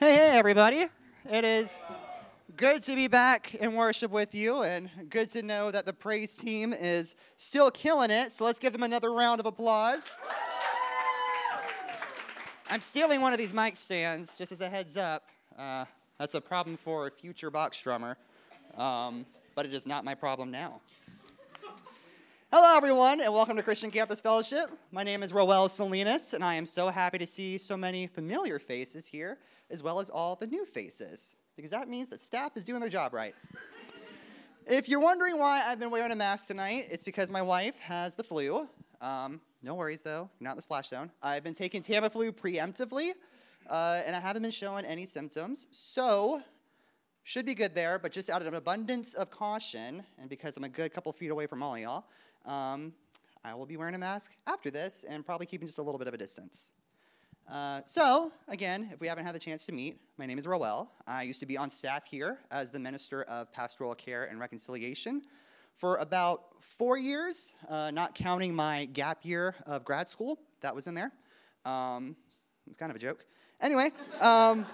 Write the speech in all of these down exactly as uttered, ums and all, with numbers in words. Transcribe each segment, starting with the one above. Hey, hey, everybody. It is good to be back in worship with you, and good to know that the praise team is still killing it, so let's give them another round of applause. I'm stealing one of these mic stands, just as a heads up. Uh, that's a problem for a future box drummer, um, but it is not my problem now. Hello, everyone, and welcome to Christian Campus Fellowship. My name is Roel Salinas, and I am so happy to see so many familiar faces here, as well as all the new faces, because that means that staff is doing their job right. If you're wondering why I've been wearing a mask tonight, it's because my wife has the flu. Um, no worries, though. You're not in the splash zone. I've been taking Tamiflu preemptively, uh, and I haven't been showing any symptoms, so should be good there, but just out of an abundance of caution, and because I'm a good couple feet away from all of y'all, um, I will be wearing a mask after this and probably keeping just a little bit of a distance. Uh, so, again, if we haven't had the chance to meet, my name is Roel. I used to be on staff here as the Minister of Pastoral Care and Reconciliation for about four years, uh, not counting my gap year of grad school. That was in there. Um, it's kind of a joke. Anyway, um,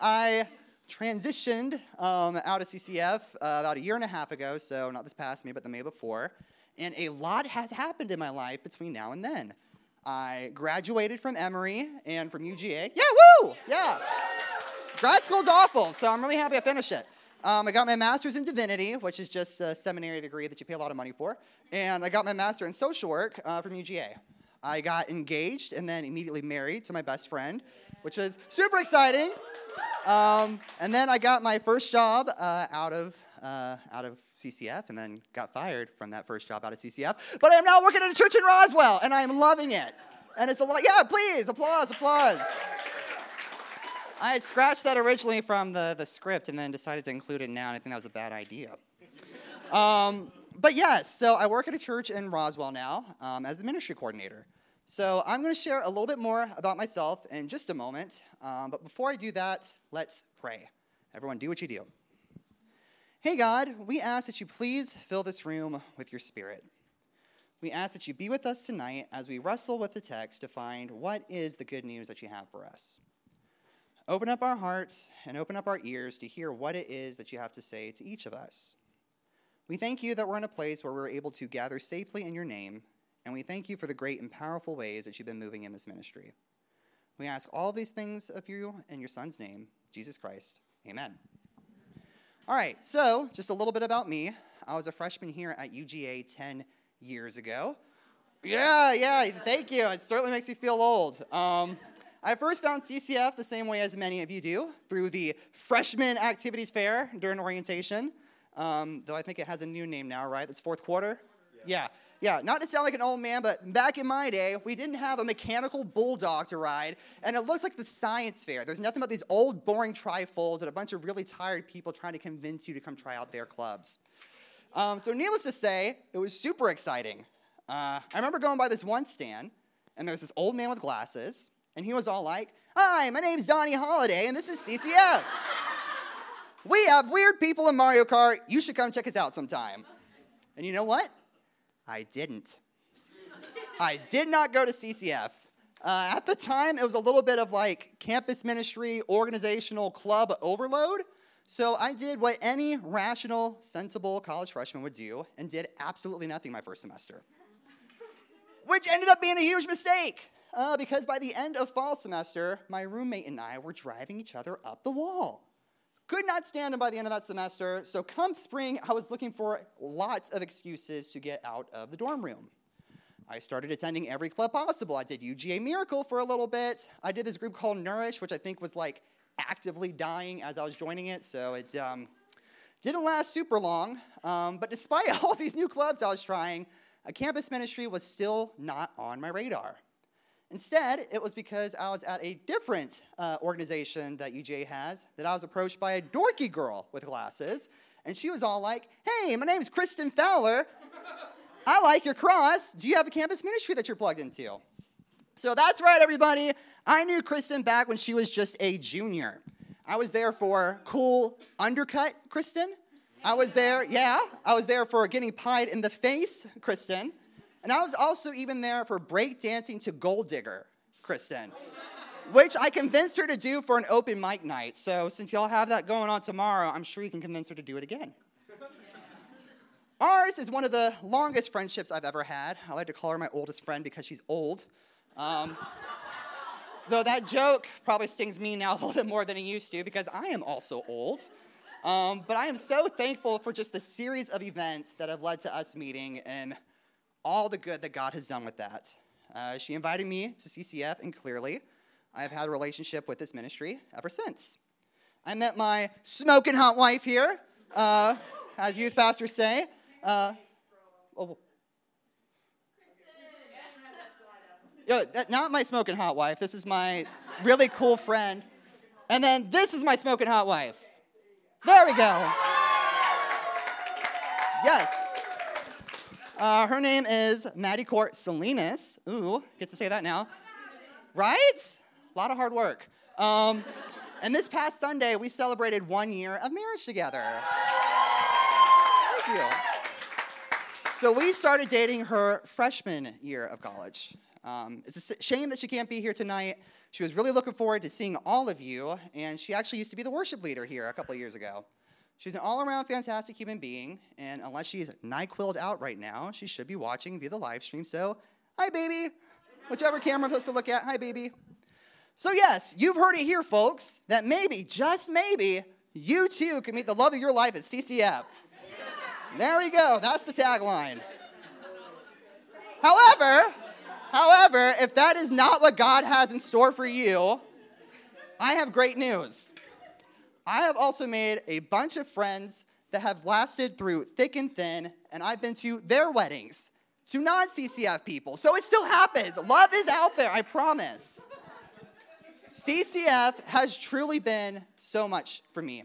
I transitioned um, out of C C F uh, about a year and a half ago, so not this past May, but the May before, and a lot has happened in my life between now and then. I graduated from Emory and from U G A. Yeah, woo! Yeah. Grad school's awful, so I'm really happy I finished it. Um, I got my master's in divinity, which is just a seminary degree that you pay a lot of money for. And I got my master in social work uh, from U G A. I got engaged and then immediately married to my best friend, which was super exciting. Um, and then I got my first job uh, out of Uh, out of C C F, and then got fired from that first job out of C C F. But I am now working at a church in Roswell, and I am loving it. And it's a lot. Yeah, please, applause, applause. I had scratched that originally from the, the script and then decided to include it now, and I think that was a bad idea. Um, but yes, so I work at a church in Roswell now um, as the ministry coordinator. So I'm going to share a little bit more about myself in just a moment. Um, but before I do that, let's pray. Everyone, do what you do. Hey, God, we ask that you please fill this room with your spirit. We ask that you be with us tonight as we wrestle with the text to find what is the good news that you have for us. Open up our hearts and open up our ears to hear what it is that you have to say to each of us. We thank you that we're in a place where we're able to gather safely in your name, and we thank you for the great and powerful ways that you've been moving in this ministry. We ask all these things of you in your Son's name, Jesus Christ. Amen. All right, so just a little bit about me. I was a freshman here at U G A ten years ago. Yeah, yeah, thank you. It certainly makes me feel old. Um, I first found C C F the same way as many of you do, through the Freshman Activities Fair during orientation, um, though I think it has a new name now, right? It's fourth quarter? Yeah. Yeah, yeah, not to sound like an old man, but back in my day, we didn't have a mechanical bulldog to ride, and it looks like the science fair. There's nothing but these old, boring trifolds and a bunch of really tired people trying to convince you to come try out their clubs. Um, so needless to say, it was super exciting. Uh, I remember going by this one stand, and there was this old man with glasses, and he was all like, "Hi, my name's Donnie Holiday, and this is C C F. We have weird people in Mario Kart. You should come check us out sometime." And you know what? I didn't. I did not go to C C F. Uh, at the time, it was a little bit of like campus ministry, organizational club overload. So I did what any rational, sensible college freshman would do and did absolutely nothing my first semester, which ended up being a huge mistake uh, because by the end of fall semester, my roommate and I were driving each other up the wall. Could not stand him by the end of that semester, so come spring, I was looking for lots of excuses to get out of the dorm room. I started attending every club possible. I did U G A Miracle for a little bit. I did this group called Nourish, which I think was like actively dying as I was joining it, so it um, didn't last super long. Um, but despite all these new clubs I was trying, a campus ministry was still not on my radar. Instead, it was because I was at a different uh, organization that U G A has that I was approached by a dorky girl with glasses, and she was all like, "Hey, my name's Kristen Fowler. I like your cross. Do you have a campus ministry that you're plugged into?" So that's right, everybody. I knew Kristen back when she was just a junior. I was there for cool undercut, Kristen. I was there, yeah. I was there for getting pied in the face, Kristen. And I was also even there for breakdancing to Gold Digger, Kristen. which I convinced her to do for an open mic night. So since y'all have that going on tomorrow, I'm sure you can convince her to do it again. Ours is one of the longest friendships I've ever had. I like to call her my oldest friend because she's old. Um, though that joke probably stings me now a little bit more than it used to because I am also old. Um, but I am so thankful for just the series of events that have led to us meeting and all the good that God has done with that. Uh, she invited me to C C F, and clearly I've had a relationship with this ministry ever since. I met my smoking hot wife here, uh, as youth pastors say. Uh, oh. Yo, that, not my smoking hot wife. This is my really cool friend. And then this is my smoking hot wife. There we go. Yes. Uh, her name is Maddie Court Salinas. Ooh, get to say that now. Right? A lot of hard work. Um, and this past Sunday, we celebrated one year of marriage together. Thank you. So we started dating her freshman year of college. Um, it's a shame that she can't be here tonight. She was really looking forward to seeing all of you, and she actually used to be the worship leader here a couple of years ago. She's an all-around fantastic human being, and unless she's NyQuil'd out right now, she should be watching via the live stream, so hi, baby. Whichever camera I'm supposed to look at, hi, baby. So yes, you've heard it here, folks, that maybe, just maybe, you too can meet the love of your life at C C F. There we go. That's the tagline. However... However, if that is not what God has in store for you, I have great news. I have also made a bunch of friends that have lasted through thick and thin, and I've been to their weddings, to non-C C F people. So it still happens. Love is out there, I promise. C C F has truly been so much for me.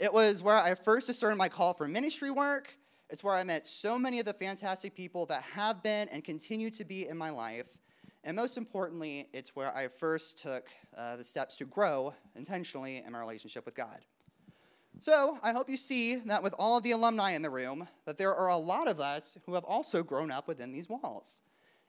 It was where I first discerned my call for ministry work. It's where I met so many of the fantastic people that have been and continue to be in my life. And most importantly, it's where I first took uh, the steps to grow intentionally in my relationship with God. So I hope you see that with all of the alumni in the room, that there are a lot of us who have also grown up within these walls.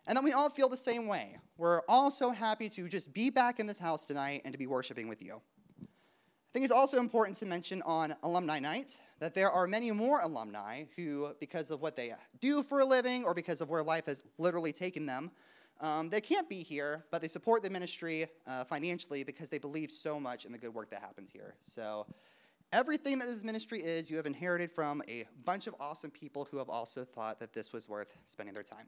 And that we all feel the same way. We're all so happy to just be back in this house tonight and to be worshiping with you. I think it's also important to mention on alumni night that there are many more alumni who, because of what they do for a living or because of where life has literally taken them, um, they can't be here, but they support the ministry uh, financially because they believe so much in the good work that happens here. So everything that this ministry is, you have inherited from a bunch of awesome people who have also thought that this was worth spending their time.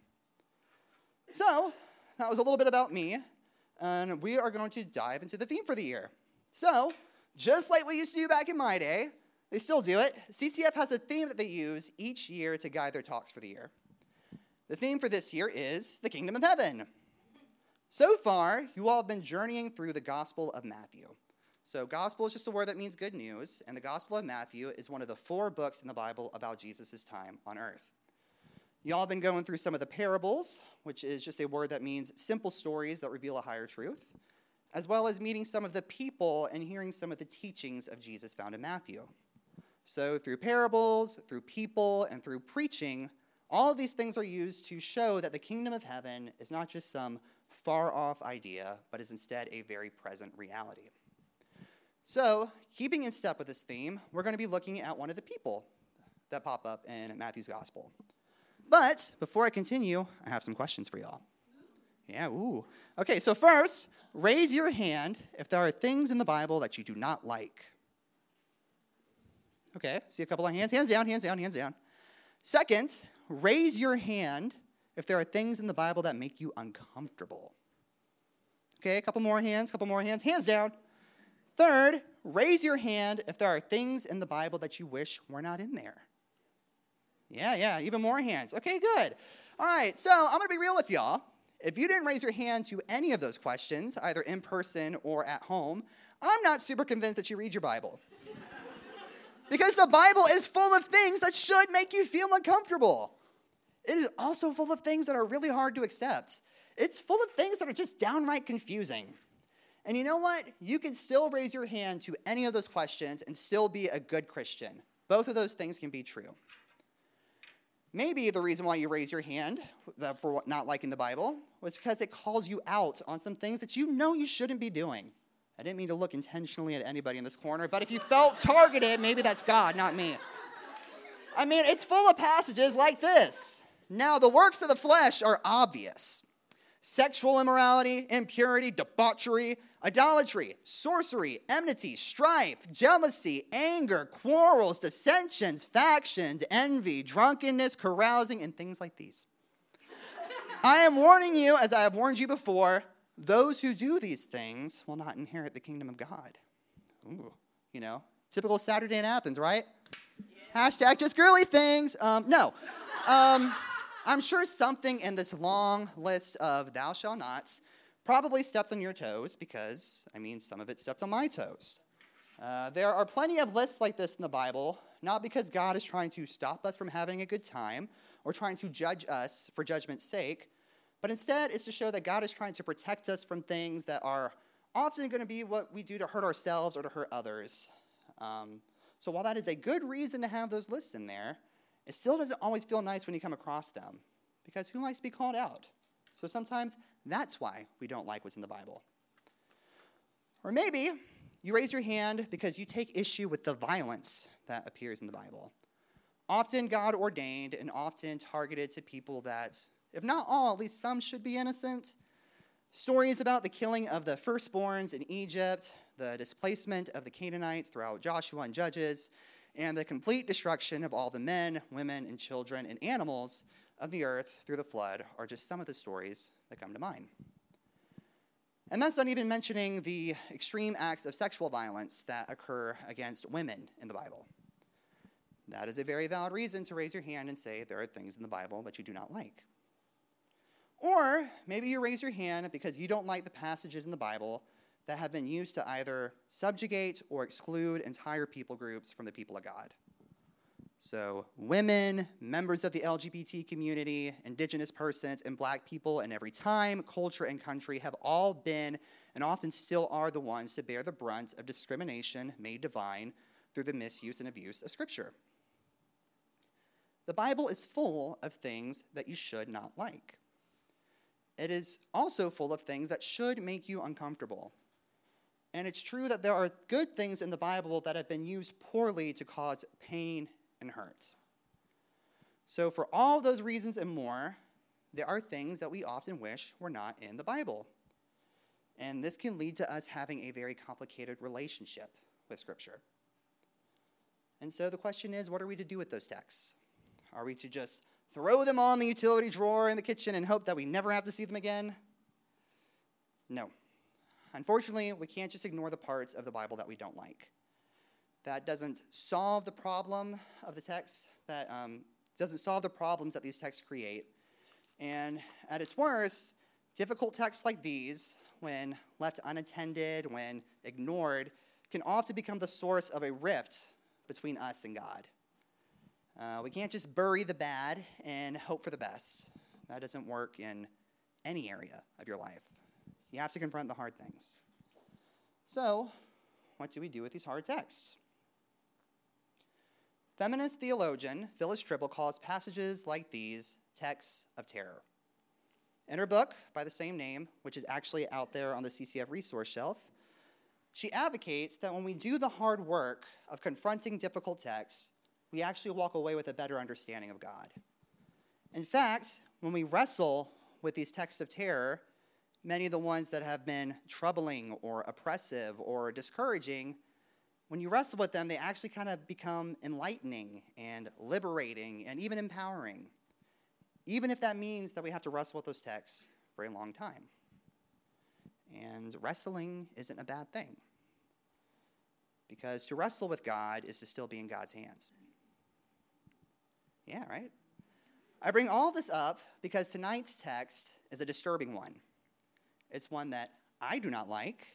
So that was a little bit about me, and we are going to dive into the theme for the year. So... just like we used to do back in my day, they still do it. C C F has a theme that they use each year to guide their talks for the year. The theme for this year is the Kingdom of Heaven. So far, you all have been journeying through the Gospel of Matthew. So gospel is just a word that means good news, and the Gospel of Matthew is one of the four books in the Bible about Jesus' time on earth. You all have been going through some of the parables, which is just a word that means simple stories that reveal a higher truth, as well as meeting some of the people and hearing some of the teachings of Jesus found in Matthew. So through parables, through people, and through preaching, all of these things are used to show that the kingdom of heaven is not just some far-off idea, but is instead a very present reality. So keeping in step with this theme, we're going to be looking at one of the people that pop up in Matthew's gospel. But before I continue, I have some questions for y'all. Yeah, ooh. Okay, so first... raise your hand if there are things in the Bible that you do not like. Okay, see a couple of hands. Hands down, hands down, hands down. Second, raise your hand if there are things in the Bible that make you uncomfortable. Okay, a couple more hands, couple more hands. Hands down. Third, raise your hand if there are things in the Bible that you wish were not in there. Yeah, yeah, even more hands. Okay, good. All right, so I'm going to be real with y'all. If you didn't raise your hand to any of those questions, either in person or at home, I'm not super convinced that you read your Bible. Because the Bible is full of things that should make you feel uncomfortable. It is also full of things that are really hard to accept. It's full of things that are just downright confusing. And you know what? You can still raise your hand to any of those questions and still be a good Christian. Both of those things can be true. Maybe the reason why you raise your hand for not liking the Bible was because it calls you out on some things that you know you shouldn't be doing. I didn't mean to look intentionally at anybody in this corner, but if you felt targeted, maybe that's God, not me. I mean, it's full of passages like this. Now, the works of the flesh are obvious. Sexual immorality, impurity, debauchery, idolatry, sorcery, enmity, strife, jealousy, anger, quarrels, dissensions, factions, envy, drunkenness, carousing, and things like these. I am warning you, as I have warned you before, those who do these things will not inherit the kingdom of God. Ooh, you know, typical Saturday in Athens, right? Yeah. Hashtag just girly things. Um, no. Um, I'm sure something in this long list of thou shall nots probably stepped on your toes because, I mean, some of it stepped on my toes. Uh, there are plenty of lists like this in the Bible, not because God is trying to stop us from having a good time or trying to judge us for judgment's sake, but instead it's to show that God is trying to protect us from things that are often going to be what we do to hurt ourselves or to hurt others. Um, so while that is a good reason to have those lists in there, it still doesn't always feel nice when you come across them because who likes to be called out? So sometimes that's why we don't like what's in the Bible. Or maybe you raise your hand because you take issue with the violence that appears in the Bible. Often God ordained and often targeted to people that, if not all, at least some should be innocent. Stories about the killing of the firstborns in Egypt, the displacement of the Canaanites throughout Joshua and Judges, and the complete destruction of all the men, women, and children and animals of the earth through the flood are just some of the stories that come to mind. And that's not even mentioning the extreme acts of sexual violence that occur against women in the Bible. That is a very valid reason to raise your hand and say there are things in the Bible that you do not like. Or maybe you raise your hand because you don't like the passages in the Bible that have been used to either subjugate or exclude entire people groups from the people of God. So women, members of the L G B T community, indigenous persons, and black people in every time, culture, and country have all been and often still are the ones to bear the brunt of discrimination made divine through the misuse and abuse of Scripture. The Bible is full of things that you should not like. It is also full of things that should make you uncomfortable. And it's true that there are good things in the Bible that have been used poorly to cause pain and hurt. So for all those reasons and more, there are things that we often wish were not in the Bible. And this can lead to us having a very complicated relationship with Scripture. And so the question is, what are we to do with those texts? Are we to just throw them on the utility drawer in the kitchen and hope that we never have to see them again? No. Unfortunately, we can't just ignore the parts of the Bible that we don't like. That doesn't solve the problem of the text, that um, doesn't solve the problems that these texts create. And at its worst, difficult texts like these, when left unattended, when ignored, can often become the source of a rift between us and God. Uh, we can't just bury the bad and hope for the best. That doesn't work in any area of your life. You have to confront the hard things. So, what do we do with these hard texts? Feminist theologian Phyllis Trible calls passages like these texts of terror. In her book by the same name, which is actually out there on the C C F resource shelf, she advocates that when we do the hard work of confronting difficult texts, we actually walk away with a better understanding of God. In fact, when we wrestle with these texts of terror, many of the ones that have been troubling or oppressive or discouraging, when you wrestle with them, they actually kind of become enlightening and liberating and even empowering, even if that means that we have to wrestle with those texts for a long time. And wrestling isn't a bad thing, because to wrestle with God is to still be in God's hands. Yeah, right? I bring all this up because tonight's text is a disturbing one. It's one that I do not like.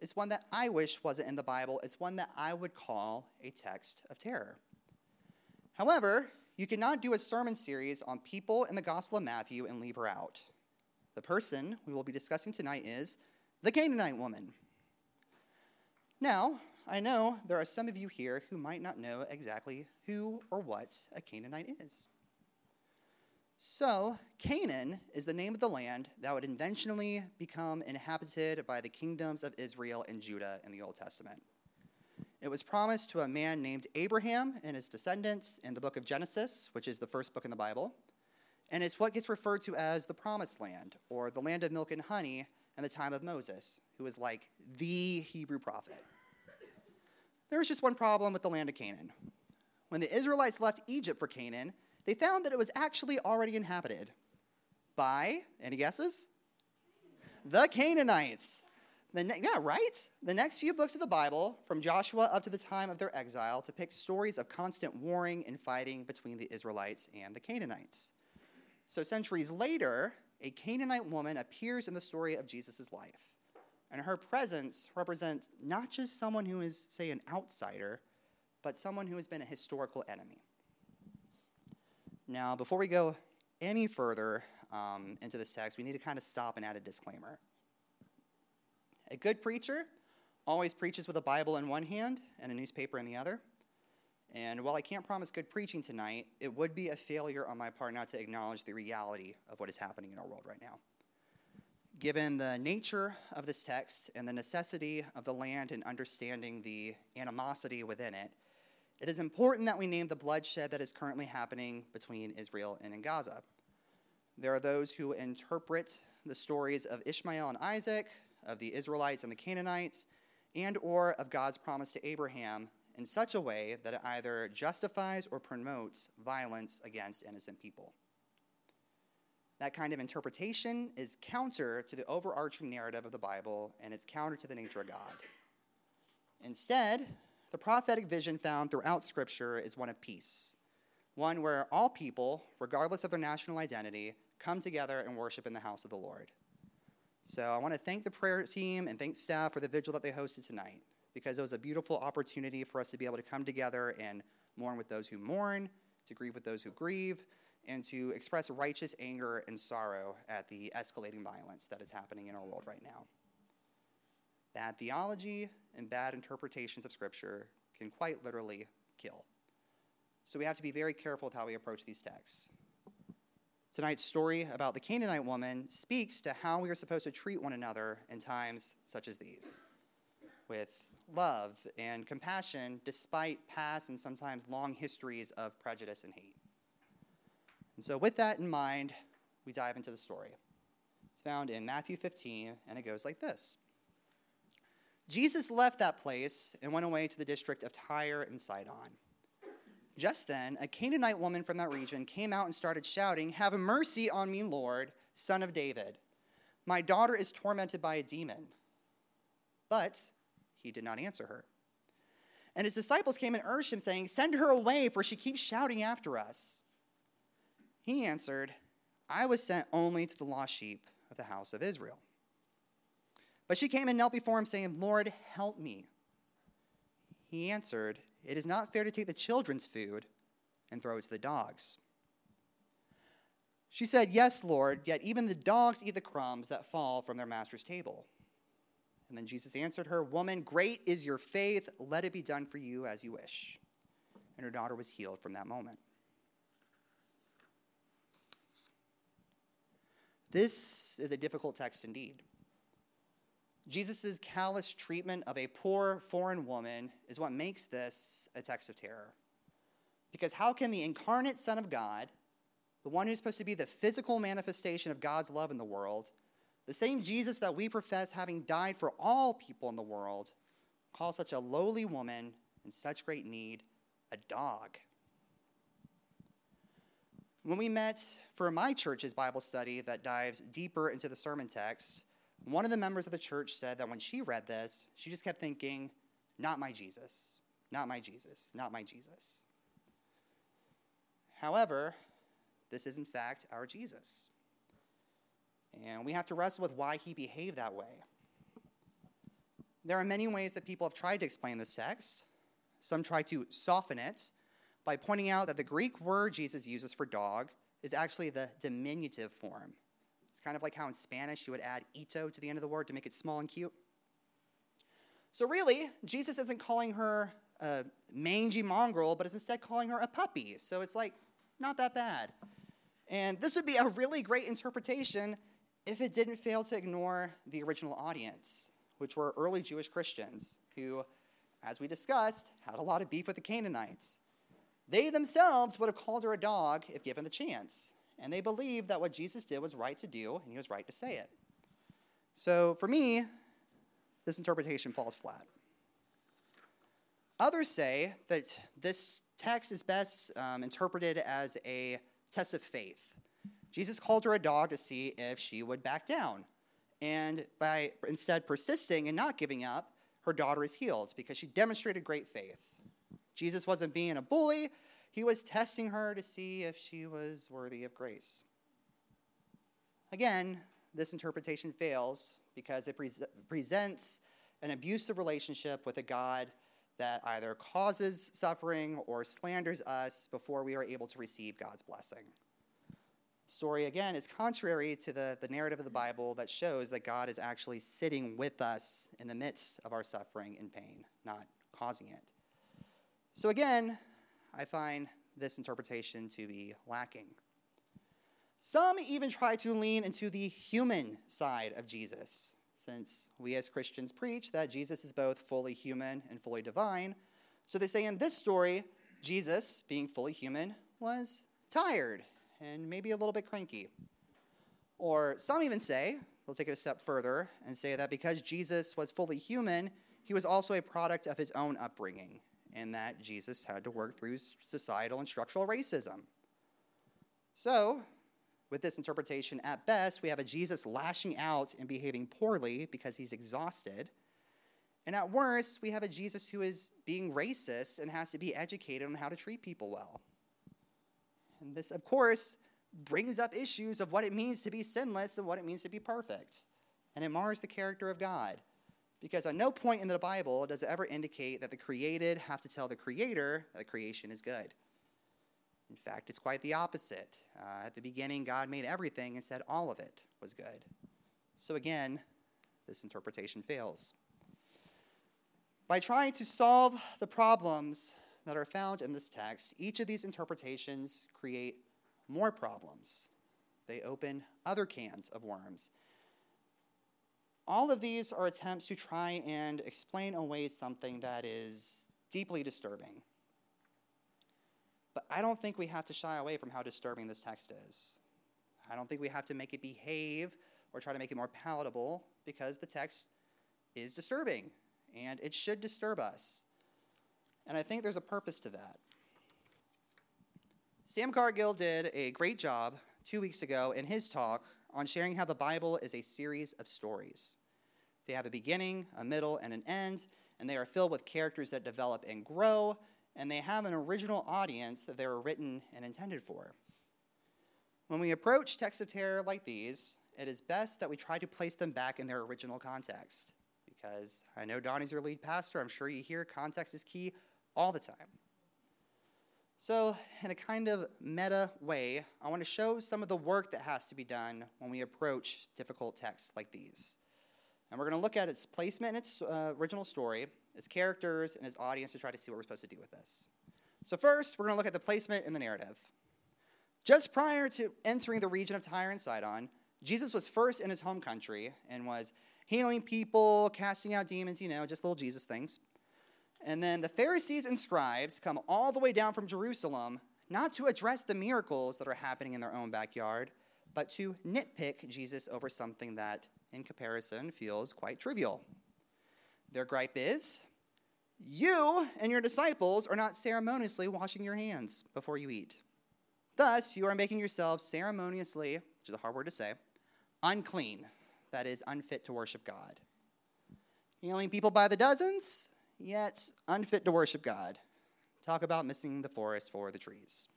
It's one that I wish wasn't in the Bible. It's one that I would call a text of terror. However, you cannot do a sermon series on people in the Gospel of Matthew and leave her out. The person we will be discussing tonight is the Canaanite woman. Now, I know there are some of you here who might not know exactly who or what a Canaanite is. So Canaan is the name of the land that would eventually become inhabited by the kingdoms of Israel and Judah in the Old Testament. It was promised to a man named Abraham and his descendants in the book of Genesis, which is the first book in the Bible. And it's what gets referred to as the Promised Land, or the land of milk and honey, in the time of Moses, who was like the Hebrew prophet. There was just one problem with the land of Canaan. When the Israelites left Egypt for Canaan, they found that it was actually already inhabited by, any guesses? The Canaanites. The ne- yeah, right? The next few books of the Bible, from Joshua up to the time of their exile, depict stories of constant warring and fighting between the Israelites and the Canaanites. So centuries later, a Canaanite woman appears in the story of Jesus' life. And her presence represents not just someone who is, say, an outsider, but someone who has been a historical enemy. Now, before we go any further um, into this text, we need to kind of stop and add a disclaimer. A good preacher always preaches with a Bible in one hand and a newspaper in the other. And while I can't promise good preaching tonight, it would be a failure on my part not to acknowledge the reality of what is happening in our world right now. Given the nature of this text and the necessity of the land and understanding the animosity within it, it is important that we name the bloodshed that is currently happening between Israel and in Gaza. There are those who interpret the stories of Ishmael and Isaac, of the Israelites and the Canaanites, and or of God's promise to Abraham in such a way that it either justifies or promotes violence against innocent people. That kind of interpretation is counter to the overarching narrative of the Bible, and it's counter to the nature of God. Instead, the prophetic vision found throughout Scripture is one of peace, one where all people, regardless of their national identity, come together and worship in the house of the Lord. So I want to thank the prayer team and thank staff for the vigil that they hosted tonight, because it was a beautiful opportunity for us to be able to come together and mourn with those who mourn, to grieve with those who grieve, and to express righteous anger and sorrow at the escalating violence that is happening in our world right now. Bad theology and bad interpretations of Scripture can quite literally kill. So we have to be very careful with how we approach these texts. Tonight's story about the Canaanite woman speaks to how we are supposed to treat one another in times such as these, with love and compassion, despite past and sometimes long histories of prejudice and hate. And so with that in mind, we dive into the story. It's found in Matthew fifteen, and it goes like this. Jesus left that place and went away to the district of Tyre and Sidon. Just then, a Canaanite woman from that region came out and started shouting, "Have mercy on me, Lord, son of David. My daughter is tormented by a demon." But he did not answer her. And his disciples came and urged him, saying, "Send her away, for she keeps shouting after us." He answered, "I was sent only to the lost sheep of the house of Israel." But she came and knelt before him, saying, "Lord, help me." He answered, "It is not fair to take the children's food and throw it to the dogs." She said, "Yes, Lord, yet even the dogs eat the crumbs that fall from their master's table." And then Jesus answered her, "Woman, great is your faith. Let it be done for you as you wish." And her daughter was healed from that moment. This is a difficult text indeed. Jesus' callous treatment of a poor foreign woman is what makes this a text of terror. Because how can the incarnate Son of God, the one who's supposed to be the physical manifestation of God's love in the world, the same Jesus that we profess having died for all people in the world, calls such a lowly woman in such great need a dog? When we met for my church's Bible study that dives deeper into the sermon text, one of the members of the church said that when she read this, she just kept thinking, "Not my Jesus, not my Jesus, not my Jesus." However, this is in fact our Jesus. And we have to wrestle with why he behaved that way. There are many ways that people have tried to explain this text. Some try to soften it by pointing out that the Greek word Jesus uses for dog is actually the diminutive form. It's kind of like how in Spanish you would add ito to the end of the word to make it small and cute. So really, Jesus isn't calling her a mangy mongrel, but is instead calling her a puppy. So it's like, not that bad. And this would be a really great interpretation if it didn't fail to ignore the original audience, which were early Jewish Christians who, as we discussed, had a lot of beef with the Canaanites. They themselves would have called her a dog if given the chance, and they believed that what Jesus did was right to do, and he was right to say it. So for me, this interpretation falls flat. Others say that this text is best um, interpreted as a test of faith. Jesus called her a dog to see if she would back down. And by instead persisting and not giving up, her daughter is healed because she demonstrated great faith. Jesus wasn't being a bully. He was testing her to see if she was worthy of grace. Again, this interpretation fails because it pre- presents an abusive relationship with a God that either causes suffering or slanders us before we are able to receive God's blessing. The story, again, is contrary to the, the narrative of the Bible that shows that God is actually sitting with us in the midst of our suffering and pain, not causing it. So again, I find this interpretation to be lacking. Some even try to lean into the human side of Jesus, since we as Christians preach that Jesus is both fully human and fully divine. So they say in this story, Jesus, being fully human, was tired and maybe a little bit cranky. Or some even say, they'll take it a step further and say that because Jesus was fully human, he was also a product of his own upbringing, and that Jesus had to work through societal and structural racism. So, with this interpretation, at best, we have a Jesus lashing out and behaving poorly because he's exhausted. And at worst, we have a Jesus who is being racist and has to be educated on how to treat people well. And this, of course, brings up issues of what it means to be sinless and what it means to be perfect. And it mars the character of God, because at no point in the Bible does it ever indicate that the created have to tell the creator that creation is good. In fact, it's quite the opposite. Uh, at the beginning, God made everything and said all of it was good. So again, this interpretation fails. By trying to solve the problems that are found in this text, each of these interpretations create more problems. They open other cans of worms. All of these are attempts to try and explain away something that is deeply disturbing. But I don't think we have to shy away from how disturbing this text is. I don't think we have to make it behave or try to make it more palatable, because the text is disturbing, and it should disturb us. And I think there's a purpose to that. Sam Cargill did a great job two weeks ago in his talk on sharing how the Bible is a series of stories. They have a beginning, a middle, and an end, and they are filled with characters that develop and grow, and they have an original audience that they were written and intended for. When we approach texts of terror like these, it is best that we try to place them back in their original context, because I know Donnie's your lead pastor. I'm sure you hear context is key all the time. So in a kind of meta way, I want to show some of the work that has to be done when we approach difficult texts like these. And we're going to look at its placement in its uh, original story, its characters, and its audience to try to see what we're supposed to do with this. So first, we're going to look at the placement in the narrative. Just prior to entering the region of Tyre and Sidon, Jesus was first in his home country and was healing people, casting out demons, you know, just little Jesus things. And then the Pharisees and scribes come all the way down from Jerusalem, not to address the miracles that are happening in their own backyard, but to nitpick Jesus over something that, in comparison, feels quite trivial. Their gripe is, you and your disciples are not ceremoniously washing your hands before you eat. Thus, you are making yourselves ceremoniously, which is a hard word to say, unclean, that is, unfit to worship God. Healing people by the dozens, yet unfit to worship God. Talk about missing the forest for the trees.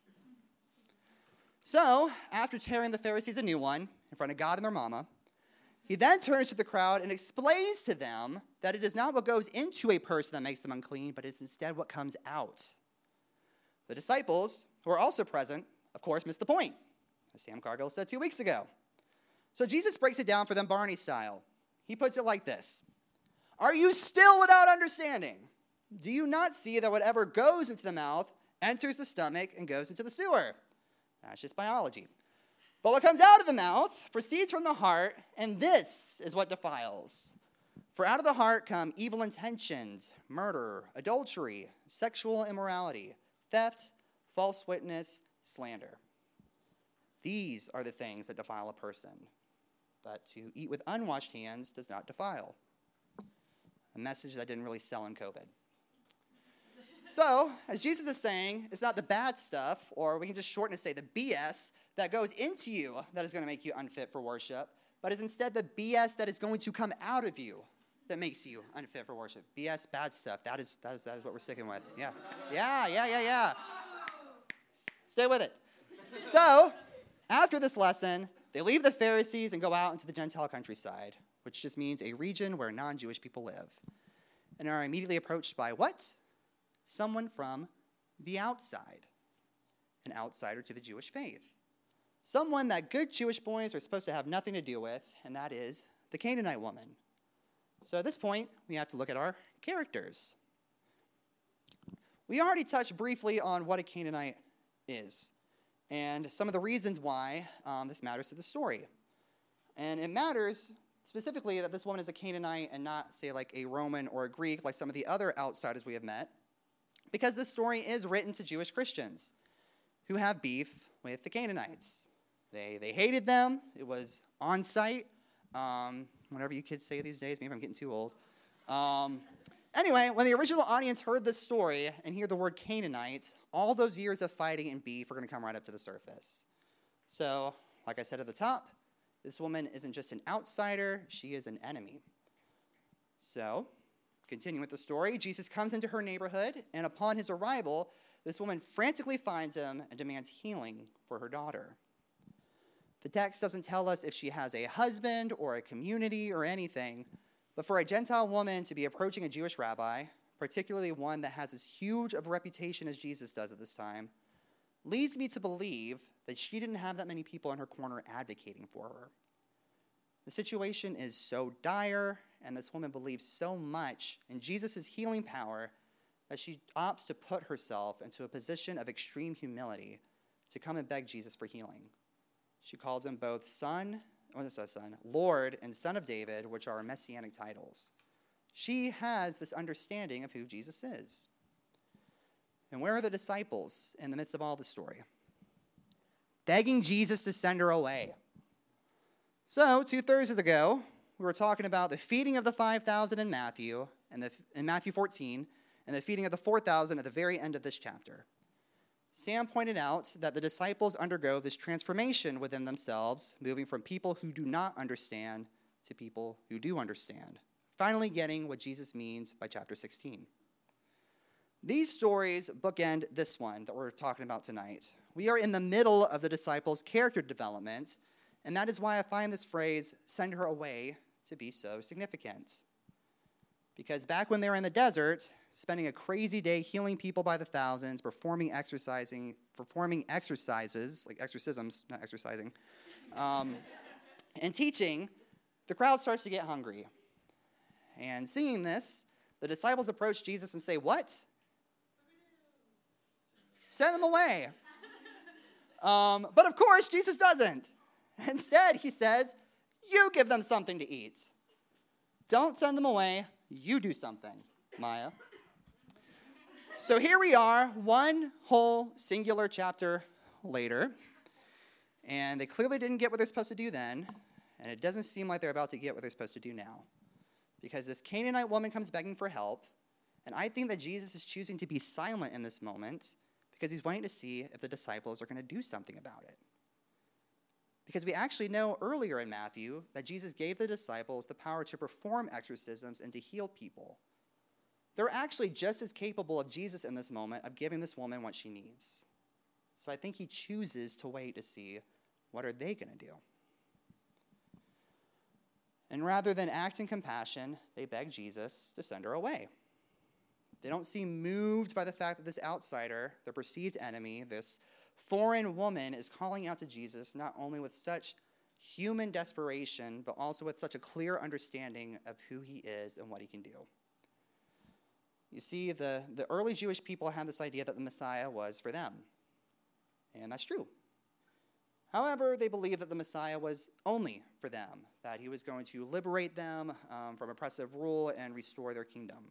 So, after tearing the Pharisees a new one in front of God and their mama, he then turns to the crowd and explains to them that it is not what goes into a person that makes them unclean, but it's instead what comes out. The disciples, who are also present, of course, missed the point, as Sam Cargill said two weeks ago. So Jesus breaks it down for them Barney style. He puts it like this. Are you still without understanding? Do you not see that whatever goes into the mouth enters the stomach and goes into the sewer? That's just biology. But what comes out of the mouth proceeds from the heart, and this is what defiles. For out of the heart come evil intentions, murder, adultery, sexual immorality, theft, false witness, slander. These are the things that defile a person. But to eat with unwashed hands does not defile. A message that didn't really sell in COVID. So, as Jesus is saying, it's not the bad stuff, or we can just shorten it to say the B S that goes into you that is going to make you unfit for worship, but it's instead the B S that is going to come out of you that makes you unfit for worship. B S, bad stuff. That is that is, that is what we're sticking with. Yeah, yeah, yeah, yeah, yeah. Stay with it. So, after this lesson, they leave the Pharisees and go out into the Gentile countryside, which just means a region where non-Jewish people live, and are immediately approached by what? Someone from the outside, an outsider to the Jewish faith. Someone that good Jewish boys are supposed to have nothing to do with, and that is the Canaanite woman. So at this point, we have to look at our characters. We already touched briefly on what a Canaanite is, and some of the reasons why um, this matters to the story. And it matters specifically that this woman is a Canaanite and not, say, like a Roman or a Greek, like some of the other outsiders we have met, because this story is written to Jewish Christians who have beef with the Canaanites. They they hated them. It was on site. Um, whatever you kids say these days, maybe I'm getting too old. Um, anyway, when the original audience heard this story and hear the word Canaanite, all those years of fighting and beef are going to come right up to the surface. So, like I said at the top, this woman isn't just an outsider, she is an enemy. So, continuing with the story, Jesus comes into her neighborhood, and upon his arrival, this woman frantically finds him and demands healing for her daughter. The text doesn't tell us if she has a husband or a community or anything, but for a Gentile woman to be approaching a Jewish rabbi, particularly one that has as huge of a reputation as Jesus does at this time, leads me to believe that she didn't have that many people in her corner advocating for her. The situation is so dire, and this woman believes so much in Jesus' healing power that she opts to put herself into a position of extreme humility to come and beg Jesus for healing. She calls him both son, oh, sorry, son, Lord and Son of David, which are messianic titles. She has this understanding of who Jesus is. And where are the disciples in the midst of all the story? Begging Jesus to send her away. So, two Thursdays ago, we were talking about the feeding of the five thousand in Matthew, and the, in Matthew fourteen, and the feeding of the four thousand at the very end of this chapter. Sam pointed out that the disciples undergo this transformation within themselves, moving from people who do not understand to people who do understand, finally getting what Jesus means by chapter sixteen. These stories bookend this one that we're talking about tonight. We are in the middle of the disciples' character development, and that is why I find this phrase, send her away, to be so significant. Because back when they were in the desert, spending a crazy day healing people by the thousands, performing exercising, performing exercises, like exorcisms, not exercising, um, and teaching, the crowd starts to get hungry. And seeing this, the disciples approach Jesus and say, what? Send them away. Um, but of course, Jesus doesn't. Instead, he says, you give them something to eat. Don't send them away. You do something, Maya. So here we are, one whole singular chapter later, and they clearly didn't get what they're supposed to do then, and it doesn't seem like they're about to get what they're supposed to do now, because this Canaanite woman comes begging for help, and I think that Jesus is choosing to be silent in this moment because he's wanting to see if the disciples are going to do something about it. Because we actually know earlier in Matthew that Jesus gave the disciples the power to perform exorcisms and to heal people. They're actually just as capable of Jesus in this moment of giving this woman what she needs. So I think he chooses to wait to see what are they going to do. And rather than act in compassion, they beg Jesus to send her away. They don't seem moved by the fact that this outsider, their perceived enemy, this foreign woman is calling out to Jesus not only with such human desperation, but also with such a clear understanding of who he is and what he can do. You see, the, the early Jewish people had this idea that the Messiah was for them. And that's true. However, they believed that the Messiah was only for them, that he was going to liberate them um, from oppressive rule and restore their kingdom.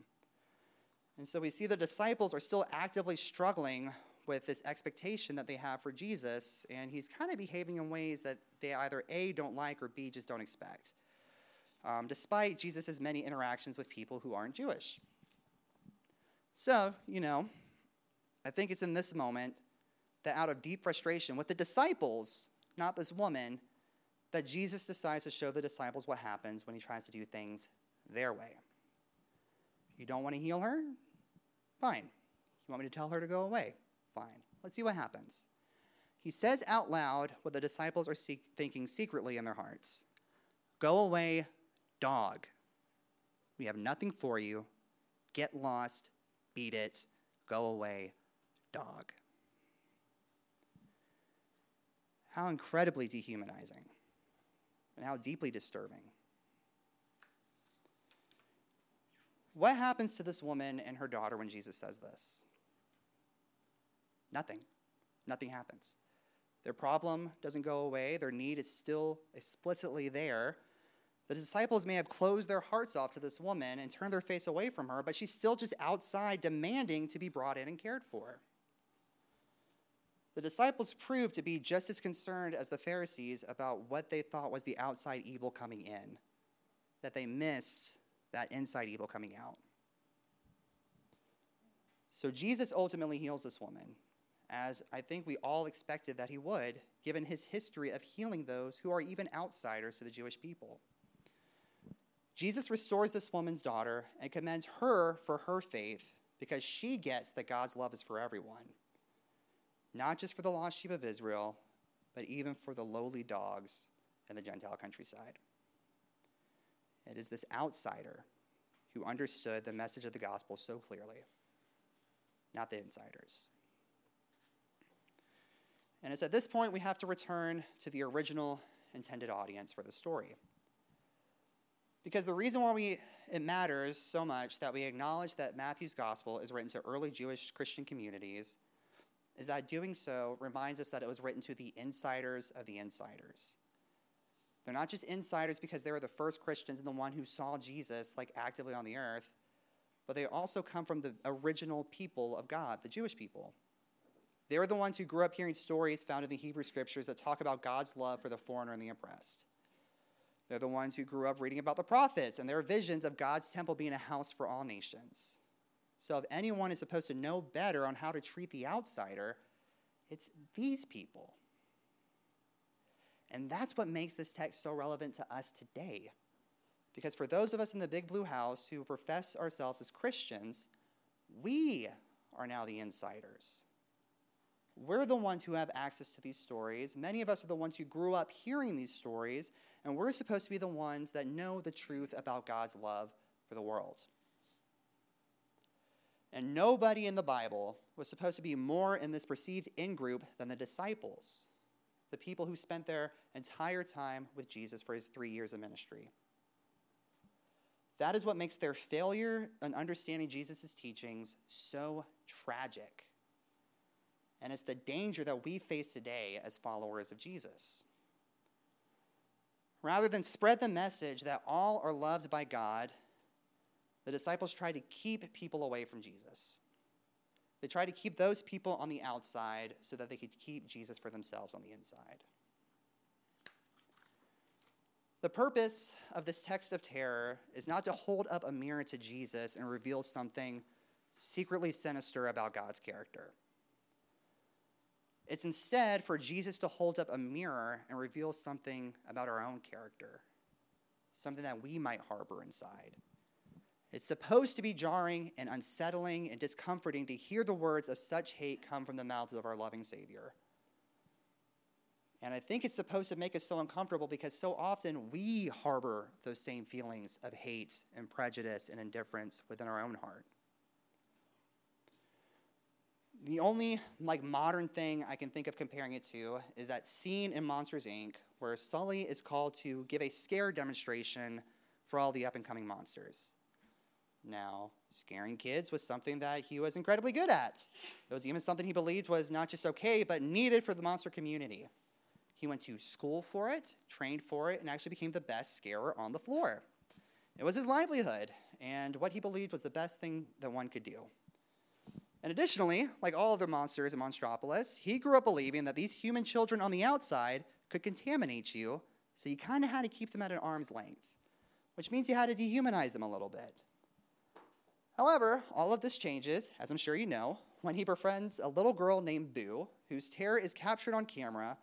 And so we see the disciples are still actively struggling with this expectation that they have for Jesus, and he's kind of behaving in ways that they either A, don't like, or B, just don't expect, um, despite Jesus' many interactions with people who aren't Jewish. So, you know, I think it's in this moment that out of deep frustration with the disciples, not this woman, that Jesus decides to show the disciples what happens when he tries to do things their way. You don't want to heal her? Fine. You want me to tell her to go away? Fine. Let's see what happens. He says out loud what the disciples are se- thinking secretly in their hearts. Go away, dog. We have nothing for you. Get lost. Beat it. Go away, dog. How incredibly dehumanizing and how deeply disturbing. What happens to this woman and her daughter when Jesus says this? Nothing. Nothing happens. Their problem doesn't go away. Their need is still explicitly there. The disciples may have closed their hearts off to this woman and turned their face away from her, but she's still just outside demanding to be brought in and cared for. The disciples proved to be just as concerned as the Pharisees about what they thought was the outside evil coming in, that they missed that inside evil coming out. So Jesus ultimately heals this woman, as I think we all expected that he would, given his history of healing those who are even outsiders to the Jewish people. Jesus restores this woman's daughter and commends her for her faith because she gets that God's love is for everyone. Not just for the lost sheep of Israel, but even for the lowly dogs in the Gentile countryside. It is this outsider who understood the message of the gospel so clearly, not the insiders. And it's at this point we have to return to the original intended audience for the story. Because the reason why we, it matters so much that we acknowledge that Matthew's gospel is written to early Jewish Christian communities is that doing so reminds us that it was written to the insiders of the insiders. They're not just insiders because they were the first Christians and the one who saw Jesus like actively on the earth, but they also come from the original people of God, the Jewish people. They were the ones who grew up hearing stories found in the Hebrew scriptures that talk about God's love for the foreigner and the oppressed. They're the ones who grew up reading about the prophets and their visions of God's temple being a house for all nations. So if anyone is supposed to know better on how to treat the outsider, it's these people. And that's what makes this text so relevant to us today. Because for those of us in the big blue house who profess ourselves as Christians, we are now the insiders. We're the ones who have access to these stories. Many of us are the ones who grew up hearing these stories, and we're supposed to be the ones that know the truth about God's love for the world. And nobody in the Bible was supposed to be more in this perceived in-group than the disciples, the people who spent their entire time with Jesus for his three years of ministry. That is what makes their failure in understanding Jesus' teachings so tragic. And it's the danger that we face today as followers of Jesus. Rather than spread the message that all are loved by God, the disciples try to keep people away from Jesus. They try to keep those people on the outside so that they could keep Jesus for themselves on the inside. The purpose of this text of terror is not to hold up a mirror to Jesus and reveal something secretly sinister about God's character. It's instead for Jesus to hold up a mirror and reveal something about our own character, something that we might harbor inside. It's supposed to be jarring and unsettling and discomforting to hear the words of such hate come from the mouths of our loving Savior. And I think it's supposed to make us so uncomfortable because so often we harbor those same feelings of hate and prejudice and indifference within our own heart. The only like modern thing I can think of comparing it to is that scene in Monsters, Incorporated, where Sully is called to give a scare demonstration for all the up-and-coming monsters. Now, scaring kids was something that he was incredibly good at. It was even something he believed was not just okay, but needed for the monster community. He went to school for it, trained for it, and actually became the best scarer on the floor. It was his livelihood, and what he believed was the best thing that one could do. And additionally, like all other monsters in Monstropolis, he grew up believing that these human children on the outside could contaminate you, so you kind of had to keep them at an arm's length, which means you had to dehumanize them a little bit. However, all of this changes, as I'm sure you know, when he befriends a little girl named Boo, whose terror is captured on camera,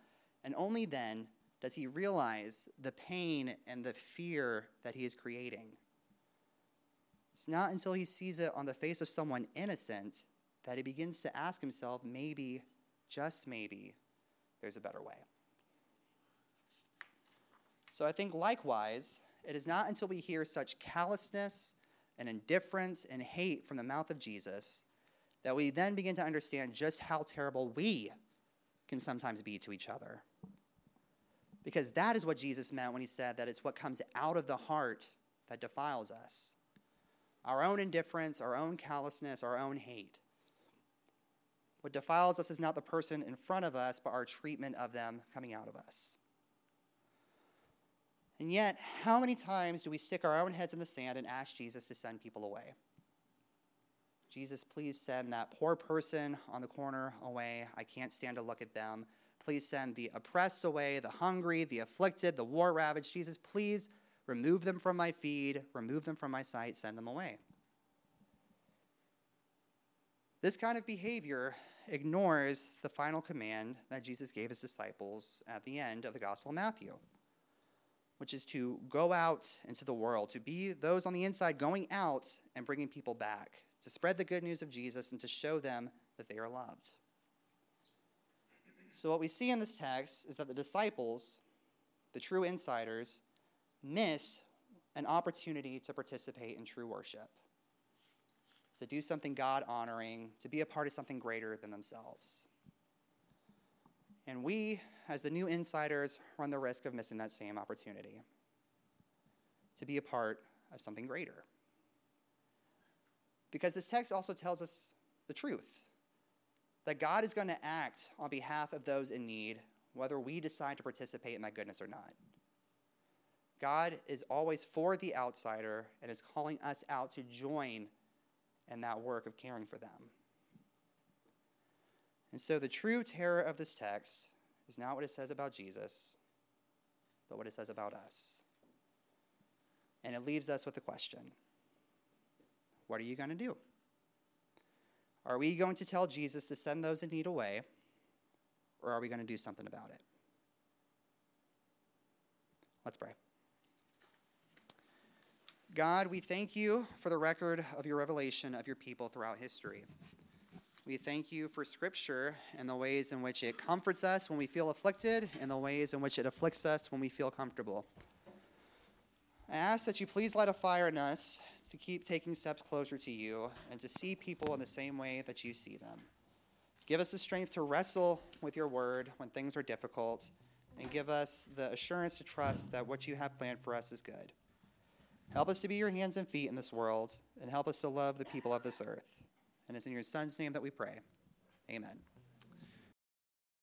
and only then does he realize the pain and the fear that he is creating. It's not until he sees it on the face of someone innocent that he begins to ask himself, maybe, just maybe, there's a better way. So I think likewise, it is not until we hear such callousness and indifference and hate from the mouth of Jesus that we then begin to understand just how terrible we can sometimes be to each other. Because that is what Jesus meant when he said that it's what comes out of the heart that defiles us. Our own indifference, our own callousness, our own hate. What defiles us is not the person in front of us, but our treatment of them coming out of us. And yet, how many times do we stick our own heads in the sand and ask Jesus to send people away? Jesus, please send that poor person on the corner away. I can't stand to look at them. Please send the oppressed away, the hungry, the afflicted, the war-ravaged. Jesus, please remove them from my feed, remove them from my sight, send them away. This kind of behavior ignores the final command that Jesus gave his disciples at the end of the Gospel of Matthew, which is to go out into the world, to be those on the inside going out and bringing people back, to spread the good news of Jesus and to show them that they are loved. So what we see in this text is that the disciples, the true insiders, missed an opportunity to participate in true worship, to do something God-honoring, to be a part of something greater than themselves. And we, as the new insiders, run the risk of missing that same opportunity to be a part of something greater. Because this text also tells us the truth, that God is going to act on behalf of those in need, whether we decide to participate in that goodness or not. God is always for the outsider and is calling us out to join in that work of caring for them. And so the true terror of this text is not what it says about Jesus, but what it says about us. And it leaves us with the question, what are you going to do? Are we going to tell Jesus to send those in need away, or are we going to do something about it? Let's pray. God, we thank you for the record of your revelation of your people throughout history. We thank you for Scripture and the ways in which it comforts us when we feel afflicted and the ways in which it afflicts us when we feel comfortable. I ask that you please light a fire in us to keep taking steps closer to you and to see people in the same way that you see them. Give us the strength to wrestle with your word when things are difficult, and give us the assurance to trust that what you have planned for us is good. Help us to be your hands and feet in this world, and help us to love the people of this earth. And it's in your Son's name that we pray. Amen.